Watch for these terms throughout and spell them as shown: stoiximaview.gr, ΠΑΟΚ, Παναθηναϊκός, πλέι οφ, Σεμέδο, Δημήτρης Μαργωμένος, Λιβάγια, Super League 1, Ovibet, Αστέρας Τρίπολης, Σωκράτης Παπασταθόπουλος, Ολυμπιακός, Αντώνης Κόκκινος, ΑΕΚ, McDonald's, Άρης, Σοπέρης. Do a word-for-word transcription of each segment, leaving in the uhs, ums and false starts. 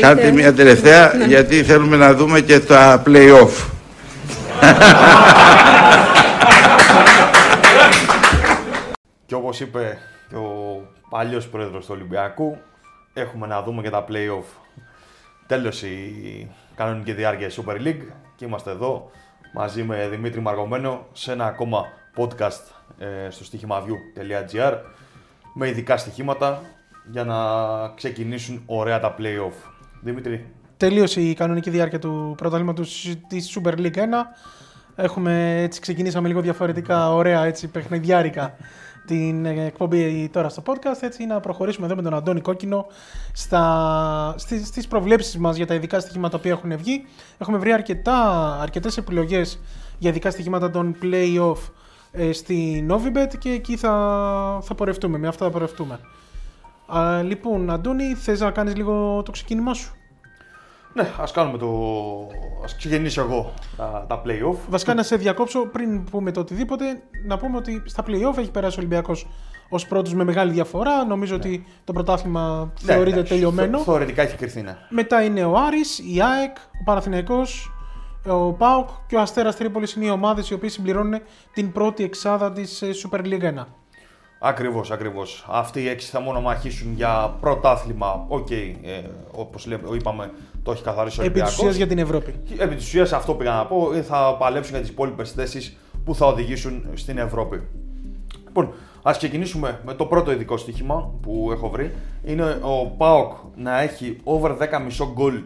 Κάντε μια τελευταία, ναι. Γιατί θέλουμε να δούμε και τα play-off. Και όπως είπε ο παλιός πρόεδρος του Ολυμπιακού, έχουμε να δούμε και τα play-off. Τέλος η κανονική διάρκεια Super League και είμαστε εδώ μαζί με Δημήτρη Μαργωμένο σε ένα ακόμα podcast στο stoiximaview.gr με ειδικά στοιχήματα για να ξεκινήσουν ωραία τα play-off. Δημήτρη. Τελείωσε η κανονική διάρκεια του πρωταθλήματος της Super League ένα. Έχουμε, έτσι ξεκινήσαμε λίγο διαφορετικά, ωραία, έτσι παιχνιδιάρικα την εκπομπή τώρα στο podcast. Έτσι να προχωρήσουμε εδώ με τον Αντώνη Κόκκινο στα, στις, στις προβλέψεις μας για τα ειδικά στοιχήματα που έχουν βγει. Έχουμε βρει αρκετά, αρκετές επιλογές για ειδικά στοιχήματα των play-off ε, στην Ovibet και εκεί θα, θα πορευτούμε, με αυτά θα πορευτούμε. Α, λοιπόν, Αντώνη, θες να κάνεις λίγο το ξεκίνημά σου? Ναι, ας κάνουμε το... ας ξεκινήσω εγώ τα, τα play-off. Βασικά να σε διακόψω πριν πούμε το οτιδήποτε, να πούμε ότι στα play-off έχει περάσει ο Ολυμπιακός ως πρώτος με μεγάλη διαφορά. Νομίζω ναι. ότι το πρωτάθλημα ναι, θεωρείται ναι, τελειωμένο. Θε, θεωρητικά έχει κρυφθεί, ναι. Μετά είναι ο Άρης, η ΑΕΚ, ο Παναθηναϊκός, ο ΠΑΟΚ και ο Αστέρας Τρίπολης είναι οι ομάδες οι οποίες συμπληρώνουν την πρώτη εξάδα της Super League ένα. Ακριβώς, ακριβώς. Αυτοί οι έξι θα μόνο μαχήσουν για πρωτάθλημα. Οκ, okay, ε, όπως είπαμε, το έχει καθαρίσει ο Ολυμπιακός. Επί της ουσίας για την Ευρώπη. Επί της ουσίας, αυτό πήγα να πω. Θα παλέψουν για τις υπόλοιπες θέσεις που θα οδηγήσουν στην Ευρώπη. Λοιπόν, ας ξεκινήσουμε με το πρώτο ειδικό στοίχημα που έχω βρει. Είναι ο ΠΑΟΚ να έχει over δέκα κόμμα πέντε γκολ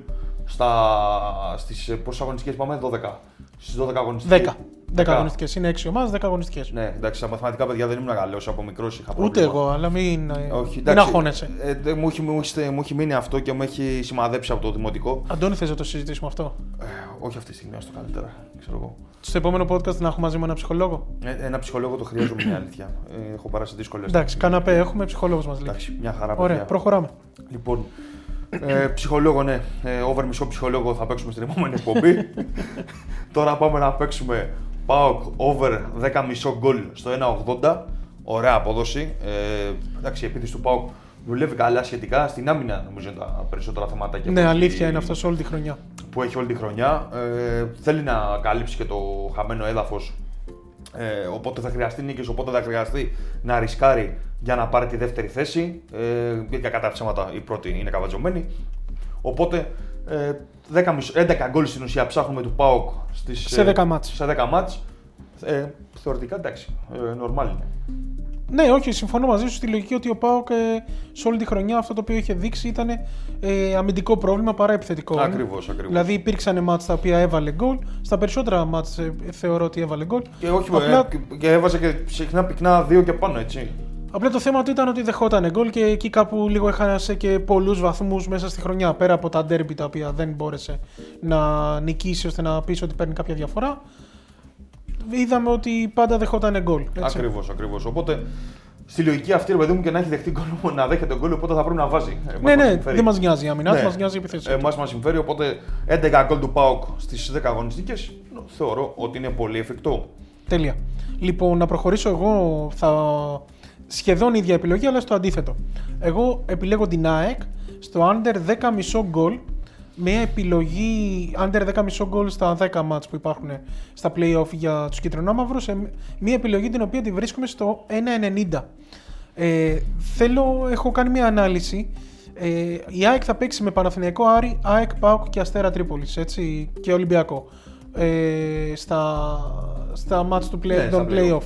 στις πόσες αγωνιστικές πάμε, δώδεκα. Στις δώδεκα αγωνιστικές. δέκα αγωνιστικές. Είναι έξι ομάδες, δέκα αγωνιστικές. Ναι, εντάξει, στα μαθηματικά παιδιά δεν ήμουν καλός, από μικρός είχα πρόβλημα. Ούτε εγώ, αλλά μην, όχι, εντάξει, μην αγχώνεσαι. Ε, ε, μου, έχει, μου, έχει, μου έχει μείνει αυτό και μου έχει σημαδέψει από το δημοτικό. Αντώνη, θες να το συζητήσουμε αυτό? Ε, όχι αυτή τη στιγμή, ας το καλύτερα. Ξέρω εγώ. Στο επόμενο podcast να έχω μαζί μου έναν ψυχολόγο. Ε, ένα ψυχολόγο το χρειάζομαι, είναι αλήθεια. Ε, έχω περάσει δύσκολες. Εντάξει, καναπέ έχουμε, ψυχολόγος μας λέει. Εντάξει, μια χαρά. Ωραία, προχωράμε. Λοιπόν. Ε, ψυχολόγο, ναι. Ε, over μισό ψυχολόγο θα παίξουμε στην επόμενη εκπομπή. Τώρα πάμε να παίξουμε ΠΑΟΚ over δέκα κόμμα πέντε γκολ στο ένα ογδόντα. Ωραία απόδοση. Ε, εντάξει, η επίθεση του ΠΑΟΚ δουλεύει καλά σχετικά. Στην άμυνα νομίζω είναι τα περισσότερα θέματα. Ναι, που αλήθεια η... είναι αυτό όλη τη χρονιά. Που έχει όλη τη χρονιά. Ε, θέλει να καλύψει και το χαμένο έδαφος. Ε, οπότε θα χρειαστεί νίκες, οπότε θα χρειαστεί να ρισκάρει για να πάρει τη δεύτερη θέση. Ε, για κατά ψέματα η πρώτη είναι καβατζωμένη. Οπότε ε, δέκα, έντεκα γκολ στην ουσία ψάχνουμε του ΠΑΟΚ στις, σε δέκα μάτς. Ε, ε, θεωρητικά εντάξει, ε, νορμάλ είναι. Ναι, όχι, συμφωνώ μαζί σου στη λογική ότι ο ΠΑΟΚ ε, σε όλη τη χρονιά αυτό το οποίο είχε δείξει ήταν ε, αμυντικό πρόβλημα παρά επιθετικό. Ακριβώς, ακριβώς. Δηλαδή υπήρξαν μάτς τα οποία έβαλε γκολ, στα περισσότερα μάτς ε, θεωρώ ότι έβαλε γκολ. Και όχι, απλά... ε, και έβαζε και συχνά πυκνά δύο και πάνω, έτσι. Απλά το θέμα του ήταν ότι δεχόταν γκολ και εκεί κάπου λίγο έχασε και πολλούς βαθμούς μέσα στη χρονιά. Πέρα από τα ντέρμπι τα οποία δεν μπόρεσε να νικήσει ώστε να πει ότι παίρνει κάποια διαφορά. Είδαμε ότι πάντα δεχόταν γκολ. Ακριβώς, ακριβώς. Οπότε στη λογική αυτή, ρε παιδί μου, και να έχει δεχτεί γκολ, να δέχεται γκολ, οπότε θα πρέπει να βάζει. Ε, ναι, ναι, δεν μας νοιάζει η αμυνά, ναι. Μας νοιάζει η επιθέση. Εμάς μας συμφέρει, οπότε έντεκα γκολ του ΠΑΟΚ στις δέκα αγωνιστικές θεωρώ ότι είναι πολύ εφικτό. Τέλεια. Λοιπόν, να προχωρήσω εγώ. Θα... σχεδόν ίδια επιλογή, αλλά στο αντίθετο. Εγώ επιλέγω την ΑΕΚ στο under δέκα κόμμα πέντε γκολ. Μια επιλογή under δέκα κόμμα πέντε γκολ στα δέκα μάτς που υπάρχουν στα play-off για τους κιτρινόμαυρους. Μια επιλογή την οποία τη βρίσκουμε στο ένα ενενήντα. Ε, θέλω, έχω κάνει μια ανάλυση. Ε, η ΑΕΚ θα παίξει με Παναθηναϊκό, Άρη, ΑΕΚ, ΠΑΟΚ και Αστέρα Τρίπολης, έτσι, και Ολυμπιακό ε, στα, στα μάτς του play, yeah, play-off.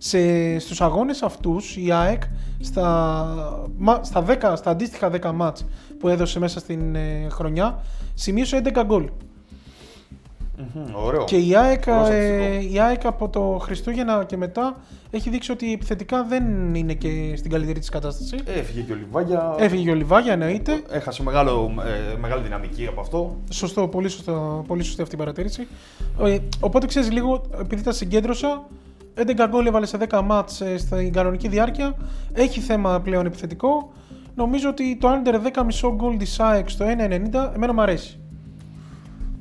Σε, στους αγώνες αυτούς η ΑΕΚ στα, στα, δέκα, στα αντίστοιχα δέκα μάτς που έδωσε μέσα στην ε, χρονιά σημείωσε έντεκα γκολ. Mm-hmm, και η ΑΕΚ, ε, η ΑΕΚ από το Χριστούγεννα και μετά έχει δείξει ότι επιθετικά δεν είναι και στην καλύτερη της κατάσταση. Έφυγε και ο Λιβάγια. Έφυγε και ο Λιβάγια, εννοείται. Έχασε μεγάλο, ε, μεγάλη δυναμική από αυτό. Σωστό, πολύ, σωστό, πολύ σωστή αυτή η παρατήρηση. Ε, οπότε ξέρεις λίγο, επειδή τα συγκέντρωσα, έντεκα γκολ έβαλε σε δέκα μάτς στην κανονική διάρκεια. Έχει θέμα πλέον επιθετικό. Νομίζω ότι το under δέκα κόμμα πέντε γκολ της ΑΕΚ στο ένα ενενήντα εμένα μου αρέσει.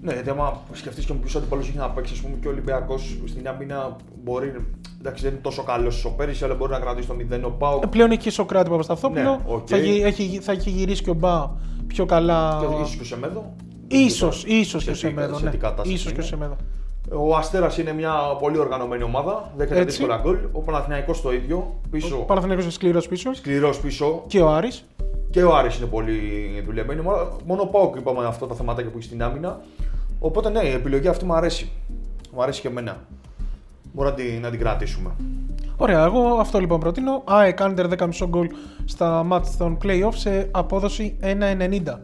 Ναι, γιατί άμα σκεφτείς και με ποιους αντιπαλούς έχει να παίξει, ας πούμε, και ο Ολυμπιακός στην άμυνα μπορεί. Εντάξει, δεν είναι τόσο καλός ο Σοπέρης, αλλά μπορεί να κρατήσει το μηδέν ο ΠΑΟΚ. Πλέον εκεί Σωκράτη Παπασταθόπουλο. Ναι, okay. θα, έχει, θα έχει γυρίσει και ο Μπα πιο καλά. Και θα γυρίσει και ο Σεμέδο. Ίσως, ίσως και ο Σεμέδο. Ναι. Ίσως και ο Σεμέδο. Ο Αστέρας είναι μια πολύ οργανωμένη ομάδα. δέκα δύσκολα γκολ. Ο Παναθηναϊκός το ίδιο. Πίσω. Ο Παναθηναϊκός είναι σκληρός πίσω. Σκληρός πίσω. Και ο Άρης. Και ο Άρης είναι πολύ δουλεμένη. Μόνο ο ΠΑΟΚ είπαμε αυτά τα θεματάκια που έχει στην άμυνα. Οπότε ναι, η επιλογή αυτή μου αρέσει. Μου αρέσει και εμένα. Μπορώ να την, να την κρατήσουμε. Ωραία, εγώ αυτό λοιπόν προτείνω. ΑΕΚ under δέκα κόμμα πέντε γκολ στα μάτς των play-off σε απόδοση ένα ενενήντα.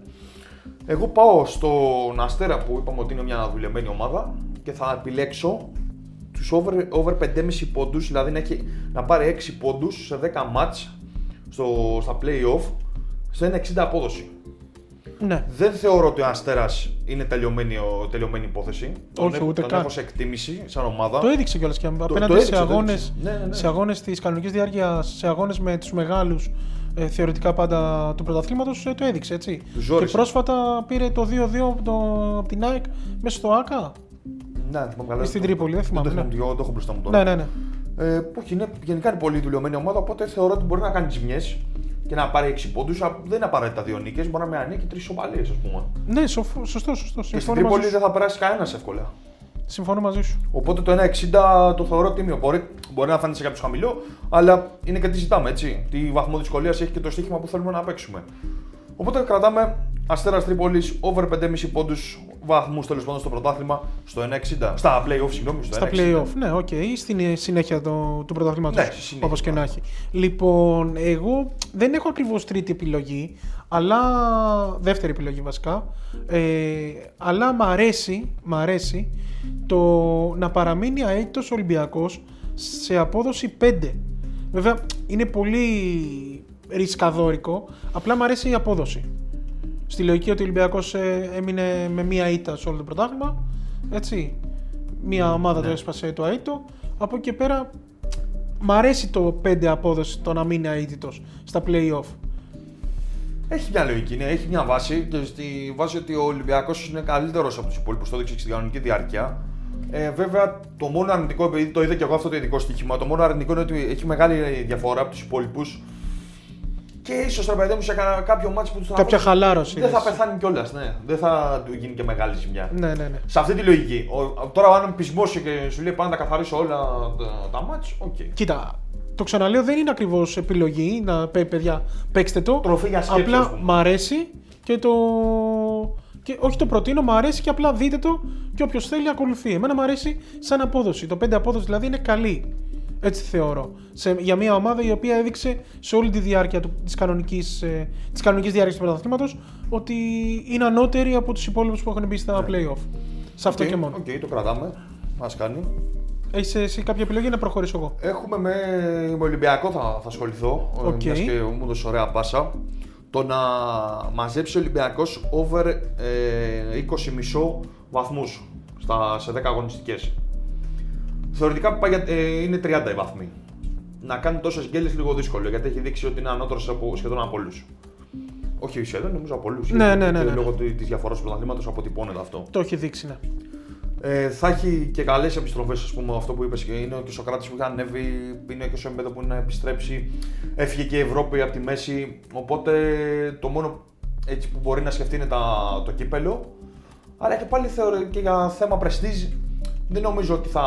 Εγώ πάω στον Αστέρα που είπαμε ότι είναι μια δουλεμένη ομάδα και θα επιλέξω τους over, over πέντε κόμμα πέντε πόντους, δηλαδή να, έχει, να πάρει έξι πόντους σε δέκα μάτς στο, στα play-off σε ένα εξήντα απόδοση. Ναι. Δεν θεωρώ ότι ο Αστέρας είναι τελειωμένη, τελειωμένη υπόθεση. Όχι, τον ούτε τον καν. Έχω σε εκτίμηση σαν ομάδα. Το έδειξε κιόλας και απέναντι σε αγώνες, ναι, ναι, ναι. σε αγώνες της κανονικής διάρκειας, σε αγώνες με τους μεγάλους ε, θεωρητικά πάντα του πρωταθλήματος, ε, το έδειξε έτσι. Και πρόσφατα πήρε το δύο δύο από την ΑΕΚ μέσα στο ΆΚΑ. Ναι, θυμάμαι, στην το, Τρίπολη, δεν θυμάμαι. Ναι. Το έχω μπροστά μου τώρα. Ναι, ναι, ναι. Ε, είναι, γενικά είναι πολύ δουλειωμένη ομάδα, οπότε θεωρώ ότι μπορεί να κάνει ζημιές. Και να πάρει έξι πόντους, δεν είναι απαραίτητα δύο νίκες, μπορεί να με ανήκει τρεις σοπαλίες, ας πούμε. Ναι, σωστό, σωστό. σωστό. Και στην Τρίπολη δεν θα περάσει κανένας εύκολα. Συμφωνώ μαζί σου. Οπότε το ένα εξήντα το θεωρώ τίμιο. Μπορεί, μπορεί να φάνει σε κάποιο χαμηλό, αλλά είναι και τι ζητάμε, έτσι. Τι βαθμό δυσκολίας έχει και το στοίχημα που θέλουμε να παίξουμε. Οπότε κρατάμε Αστέρας Τρίπολης, over πέντε κόμμα πέντε πόντους βαθμούς τέλος πάντων στο πρωτάθλημα, στο ένα εξήντα. Στα play-off, συγγνώμη, στο ένα εξήντα. Στα play-off, ναι, οκ. Okay. Στην συνέχεια το, του πρωταθλήματος, ναι, όπως και να έχει. Λοιπόν, εγώ δεν έχω ακριβώς τρίτη επιλογή, αλλά δεύτερη επιλογή βασικά. Ε, αλλά μ' αρέσει, μ' αρέσει το να παραμείνει αέκτος Ολυμπιακός σε απόδοση πέντε. Βέβαια, είναι πολύ ρισκαδόρικο, απλά μου αρέσει η απόδοση. Στη λογική ότι ο Ολυμπιακός ε, έμεινε με μία ήττα σε όλο το πρωτάθλημα, έτσι, μία ομάδα ναι. το έσπασε το αίτητο, από εκεί πέρα μ' αρέσει το πέντε απόδοση το να μείνει αίτητος στα play-off. Έχει μια λογική, ναι. Έχει μια βάση, και στη βάση ότι ο Ολυμπιακός είναι καλύτερος από τους υπόλοιπους, το έδειξε στην κανονική διάρκεια. Ε, βέβαια, το μόνο αρνητικό, επειδή το είδα και εγώ αυτό το ειδικό στοίχημα, το μόνο αρνητικό είναι ότι έχει μεγάλη διαφορά από τους υπόλοιπους. Και ίσως ρε παιδί μου σε κάποιο μάτς που του θα κάποια χαλάρωση. Δεν θα πεθάνει κιόλας, ναι. Δεν θα του γίνει και μεγάλη ζημιά. Ναι, ναι, ναι. Σε αυτή τη λογική. Ο, τώρα, αν πεισμώσει και σου λέει πάνω να τα καθαρίσω όλα τα, τα μάτς, οκ. Okay. Κοίτα, το ξαναλέω, δεν είναι ακριβώς επιλογή να πει παιδιά παίξτε το. Τροφή για σκέψη. Απλά μ' αρέσει και το. Και όχι το προτείνω, μ' αρέσει και απλά δείτε το και όποιος θέλει ακολουθεί. Εμένα μ' αρέσει σαν απόδοση. Το πέντε απόδοση δηλαδή είναι καλή. Έτσι θεωρώ. Σε, για μια ομάδα η οποία έδειξε σε όλη τη διάρκεια του, της, κανονικής, ε, της κανονικής διάρκειας του πρωταθλήματος ότι είναι ανώτερη από τους υπόλοιπους που έχουν μπει στα yeah. play-off. Σε αυτό okay, και μόνο. Οκ, okay, το κρατάμε. Μας κάνει. Έχεις εσύ κάποια επιλογή να προχωρήσω εγώ? Έχουμε με, με Ολυμπιακό θα, θα ασχοληθώ. Okay. Μιας και μου δώσε ωραία πάσα. Το να μαζέψει ο Ολυμπιακός over ε, είκοσι κόμμα πέντε βαθμούς στα, σε δέκα αγωνιστικές. Θεωρητικά είναι τριάντα οι βαθμοί. Να κάνει τόσες γκέλες λίγο δύσκολο γιατί έχει δείξει ότι είναι ανώτερος από, σχεδόν από όλους. Όχι σχεδόν, νομίζω από όλους. Ναι, ναι, ναι, ναι. Λόγω της διαφοράς του πρωταθλήματος αποτυπώνεται αυτό. Το έχει δείξει, ναι. Ε, θα έχει και καλές επιστροφές, ας πούμε, αυτό που είπες. Είναι και ο Σωκράτης που είχε ανέβει, είναι και ο Σεμπέδο που είναι να επιστρέψει. Έφυγε και η Ευρώπη από τη μέση. Οπότε το μόνο έτσι που μπορεί να σκεφτεί είναι τα, το κύπελο. Αλλά και πάλι θεωρώ και για θέμα πρεστίζ. Δεν νομίζω ότι θα,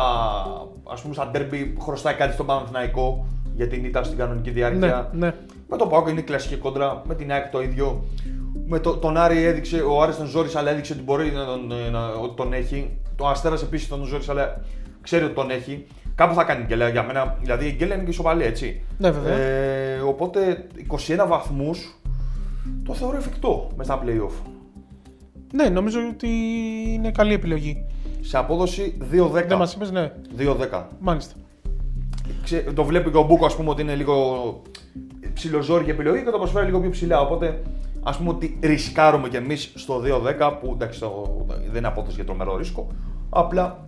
ας πούμε, σαν ντέρμπι χρωστάει κάτι στον Παναθηναϊκό για την ήττα στην κανονική διάρκεια. Ναι, ναι. Με τον ΠΑΟΚ είναι κλασική κόντρα, με την ΑΕΚ το ίδιο. Με το, τον Άρη έδειξε, ο Άρης τον ζόρισε, αλλά έδειξε ότι μπορεί να τον, να, ότι τον έχει. Ο Αστέρας επίσης τον ζόρισε, αλλά ξέρει ότι τον έχει. Κάπου θα κάνει γκέλα για μένα. Δηλαδή η γκέλα είναι και ισοπαλία, έτσι. Ναι, βέβαια. Ε, οπότε είκοσι ένα βαθμούς το θεωρώ εφικτό μέσα στα play-off. Ναι, νομίζω ότι είναι καλή επιλογή. Σε απόδοση δύο δέκα. Δεν μας είπες, ναι. δύο δέκα. Μάλιστα. Ξε, το βλέπει και ο Μπούκο, ας πούμε, ότι είναι λίγο ψιλοζόρικη επιλογή και το προσφέρει λίγο πιο ψηλά. Οπότε, ας πούμε ότι ρισκάρουμε κι εμείς στο δύο δέκα, που εντάξει το, δεν είναι απόδοση για τρομερό ρίσκο. Απλά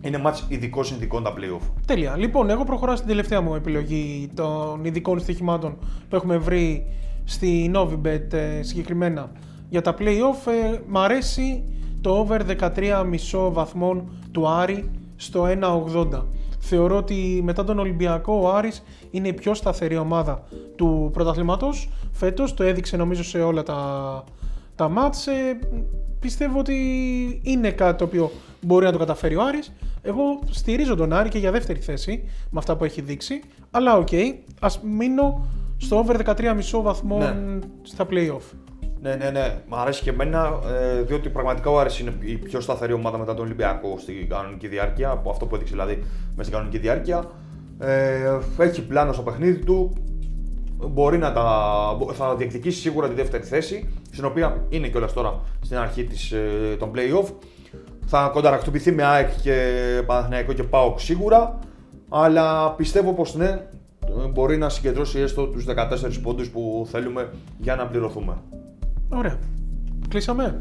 είναι μάτς ειδικών συνδικών τα play-off. Τέλεια. Λοιπόν, εγώ προχωράω στην τελευταία μου επιλογή των ειδικών στοιχημάτων που έχουμε βρει στην Ovibet συγκεκριμένα για τα play-off. Ε, μ' αρέσει το over δεκατρία κόμμα πέντε βαθμών του Άρη στο ένα ογδόντα. Θεωρώ ότι μετά τον Ολυμπιακό ο Άρης είναι η πιο σταθερή ομάδα του πρωταθλήματος φέτος, το έδειξε νομίζω σε όλα τα, τα μάτς. Πιστεύω ότι είναι κάτι το οποίο μπορεί να το καταφέρει ο Άρης. Εγώ στηρίζω τον Άρη και για δεύτερη θέση με αυτά που έχει δείξει, αλλά οκ, okay, ας μείνω στο over δεκατρία κόμμα πέντε βαθμών, ναι, στα play-off. Ναι, ναι, ναι. Μ' αρέσει και εμένα, ε, διότι πραγματικά ο Άρης είναι η πιο σταθερή ομάδα μετά τον Ολυμπιακό στην κανονική διάρκεια, από αυτό που έδειξε δηλαδή μέσα στην κανονική διάρκεια. Ε, έχει πλάνο στο παιχνίδι του, μπορεί να τα, θα διεκδικήσει σίγουρα τη δεύτερη θέση, στην οποία είναι κιόλας τώρα στην αρχή της, ε, των play-off. Θα κονταρακτοποιηθεί με ΑΕΚ και Παναθηναϊκό και ΠΑΟΚ σίγουρα, αλλά πιστεύω πως ναι, μπορεί να συγκεντρώσει έστω τους δεκατέσσερις πόντους που θέλουμε για να πληρωθούμε. Ωραία. Κλείσαμε.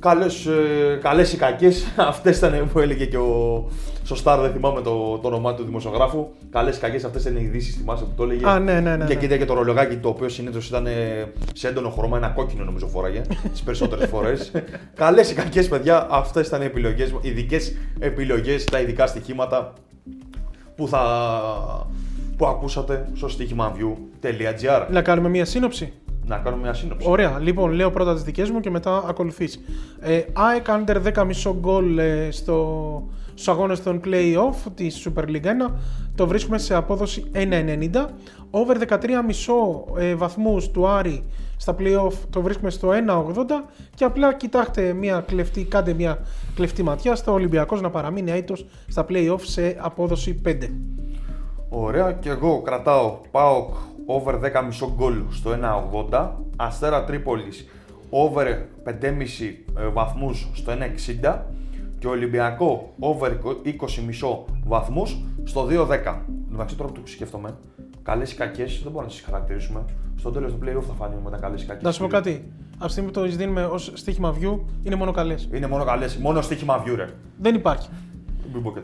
Καλές, ε, καλές ή κακές. Αυτές ήταν που έλεγε και ο Σωστάρ, δεν θυμάμαι το, το όνομά του δημοσιογράφου. Καλές ή κακές, αυτές ήταν οι ειδήσεις, θυμάσαι που το έλεγε. Α, ναι, ναι, ναι, και κοίτα και το ρολογάκι, το οποίο συνήθως ήταν σε έντονο χρώμα, ένα κόκκινο νομίζω φόραγε τις περισσότερες φορές. Καλές ή κακές, παιδιά, αυτές ήταν οι επιλογές, ειδικές επιλογές, τα ειδικά στοιχήματα που θα... που ακούσατε στο stoiximaview τελεία gr. Να κάνουμε μια σύνοψη. Να κάνουμε μια σύνοψη. Ωραία. Λοιπόν, λέω πρώτα τις δικές μου και μετά ακολουθείς. Ε, ΑΕΚ under δέκα κόμμα πέντε γκολ ε, στο, στους αγώνες των play-off της Super League ένα. Το βρίσκουμε σε απόδοση ένα κόμμα ενενήντα. Over δεκατρία κόμμα πέντε ε, βαθμούς του Άρη στα play-off το βρίσκουμε στο ένα ογδόντα. Και απλά κοιτάξτε μια κλεφτή, κάντε μια κλεφτή ματιά στο Ολυμπιακός να παραμείνει αήττος στα play-off σε απόδοση πέντε. Ωραία, και εγώ κρατάω ΠΑΟΚ over δέκα κόμμα πέντε γκολ στο ένα ογδόντα, Αστέρα Τρίπολης over πέντε κόμμα πέντε βαθμούς στο ένα εξήντα και Ολυμπιακό over είκοσι κόμμα πέντε βαθμούς στο δύο δέκα. Εντάξει, τώρα που το σκέφτομαι, καλές ή κακές δεν μπορούμε να τις χαρακτηρίσουμε. Στο τέλος του play-off θα φανούν μετά καλές ή κακές. Να σου πω κάτι. Αυτή τη στιγμή που το δίνουμε ως στοίχημα view είναι μόνο καλές. Είναι μόνο καλές, μόνο στοίχημα view, ρε. Δεν υπάρχει.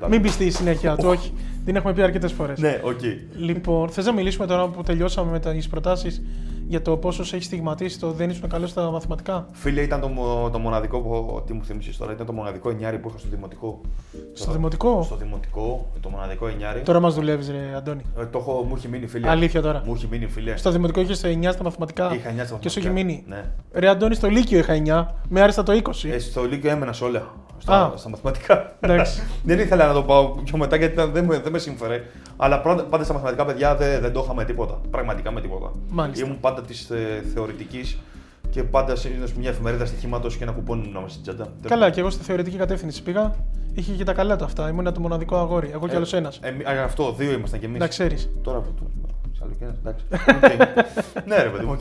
Μην πει στη συνέχεια του, όχι. Την έχουμε πει αρκετές φορές. Ναι, οκ. Λοιπόν, θες να μιλήσουμε τώρα που τελειώσαμε με τις προτάσεις για το πόσο έχει στιγματίσει το δεν ήσουν καλό στα μαθηματικά? Φίλε, ήταν το, το μοναδικό που. Τι μου θύμισες τώρα, ήταν το μοναδικό εννιάρι που είχα στο δημοτικό. Στο τώρα, δημοτικό? Στο δημοτικό, το μοναδικό εννιάρι. Τώρα μας δουλεύεις, ρε Αντώνη. Ε, το έχω, μου έχει μείνει, φίλε. Αλήθεια τώρα. Μου έχει μείνει, φίλε. Στο δημοτικό είχες το εννιά στα μαθηματικά. Είχα εννιά στα μαθηματικά. Και σου έχει μείνει. Ναι. Ρε Αντώνη, στο Λύκειο είχα εννιά, με άριστα το είκοσι. Ε, στο Λύκειο έμενα σε όλα. Στα, στα μαθηματικά. Δεν ήθελα να το πάω πιο μετά γιατί δεν με, δεν με σύμφερε. Αλλά πάντα στα μαθηματικά, παιδιά, δεν, δεν το είχαμε τίποτα. Πραγματικά με τίποτα. Μάλιστα. Ήμουν πάντα τη ε, θεωρητική και πάντα συνήθω μια εφημερίδα στοιχήματο και ένα κουπόνι να είμαστε στην τσάντα. Καλά, και εγώ στη θεωρητική κατεύθυνση πήγα. Είχε και τα καλά του αυτά. Ήμουν το μοναδικό αγόρι. Εγώ κι άλλο ένα. Ε, ε, αυτό, δύο ήμασταν κι εμεί. Να ξέρει. Τώρα που το. Εντάξει. Ναι, ρε παιδί μου,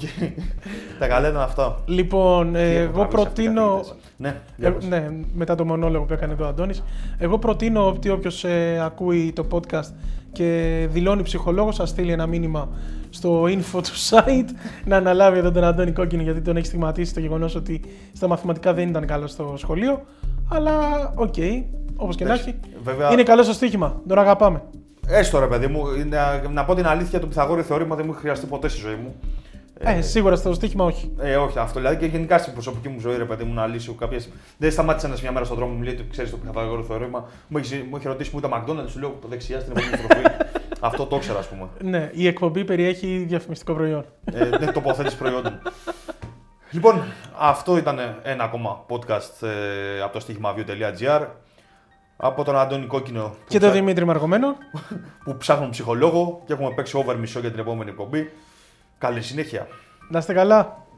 τα καλά ήταν αυτά. Λοιπόν, εγώ προτείνω. Ναι, ναι, μετά το μονόλογο που έκανε εδώ ο Αντώνης, εγώ προτείνω ότι όποιος ε, ακούει το podcast και δηλώνει ψυχολόγος, σας στείλει ένα μήνυμα στο info του site να αναλάβει εδώ τον Αντώνη Κόκκινο, γιατί τον έχει στιγματίσει το γεγονός ότι στα μαθηματικά δεν ήταν καλό στο σχολείο. Αλλά οκ, okay, όπως και να έχει, είναι καλό στο στοίχημα, τον αγαπάμε. Έστω ρε παιδί μου, να, να πω την αλήθεια, το Πυθαγόριο θεωρήμα δεν μου έχει χρειαστεί ποτέ στη ζωή μου. Ε, ε, σίγουρα στο στοίχημα όχι. Ε, όχι, αυτό δηλαδή και γενικά στην προσωπική μου ζωή, ρε παιδί μου, να λύσω κάποιες. Δεν σταμάτησε ένας μια μέρα στον δρόμο μου, λέει ότι ξέρεις το Πυθαγόριο θεωρήμα. Μου έχει, μου έχει ρωτήσει που ήταν McDonald's, σου λέω δεξιά στην επόμενη τροφή. Αυτό το ήξερα, ας πούμε. Ναι, η εκπομπή περιέχει διαφημιστικό προϊόν. Ε, ναι, τοποθέτηση προϊόντων. Λοιπόν, αυτό ήταν ένα ακόμα podcast ε, από το stoiximaview τελεία gr. Από τον Αντώνη Κόκκινο και τον ψά... Δημήτρη Μαργωμένο που ψάχνουν ψυχολόγο και έχουμε παίξει over μισό για την επόμενη εκπομπή. Καλή συνέχεια. Να είστε καλά.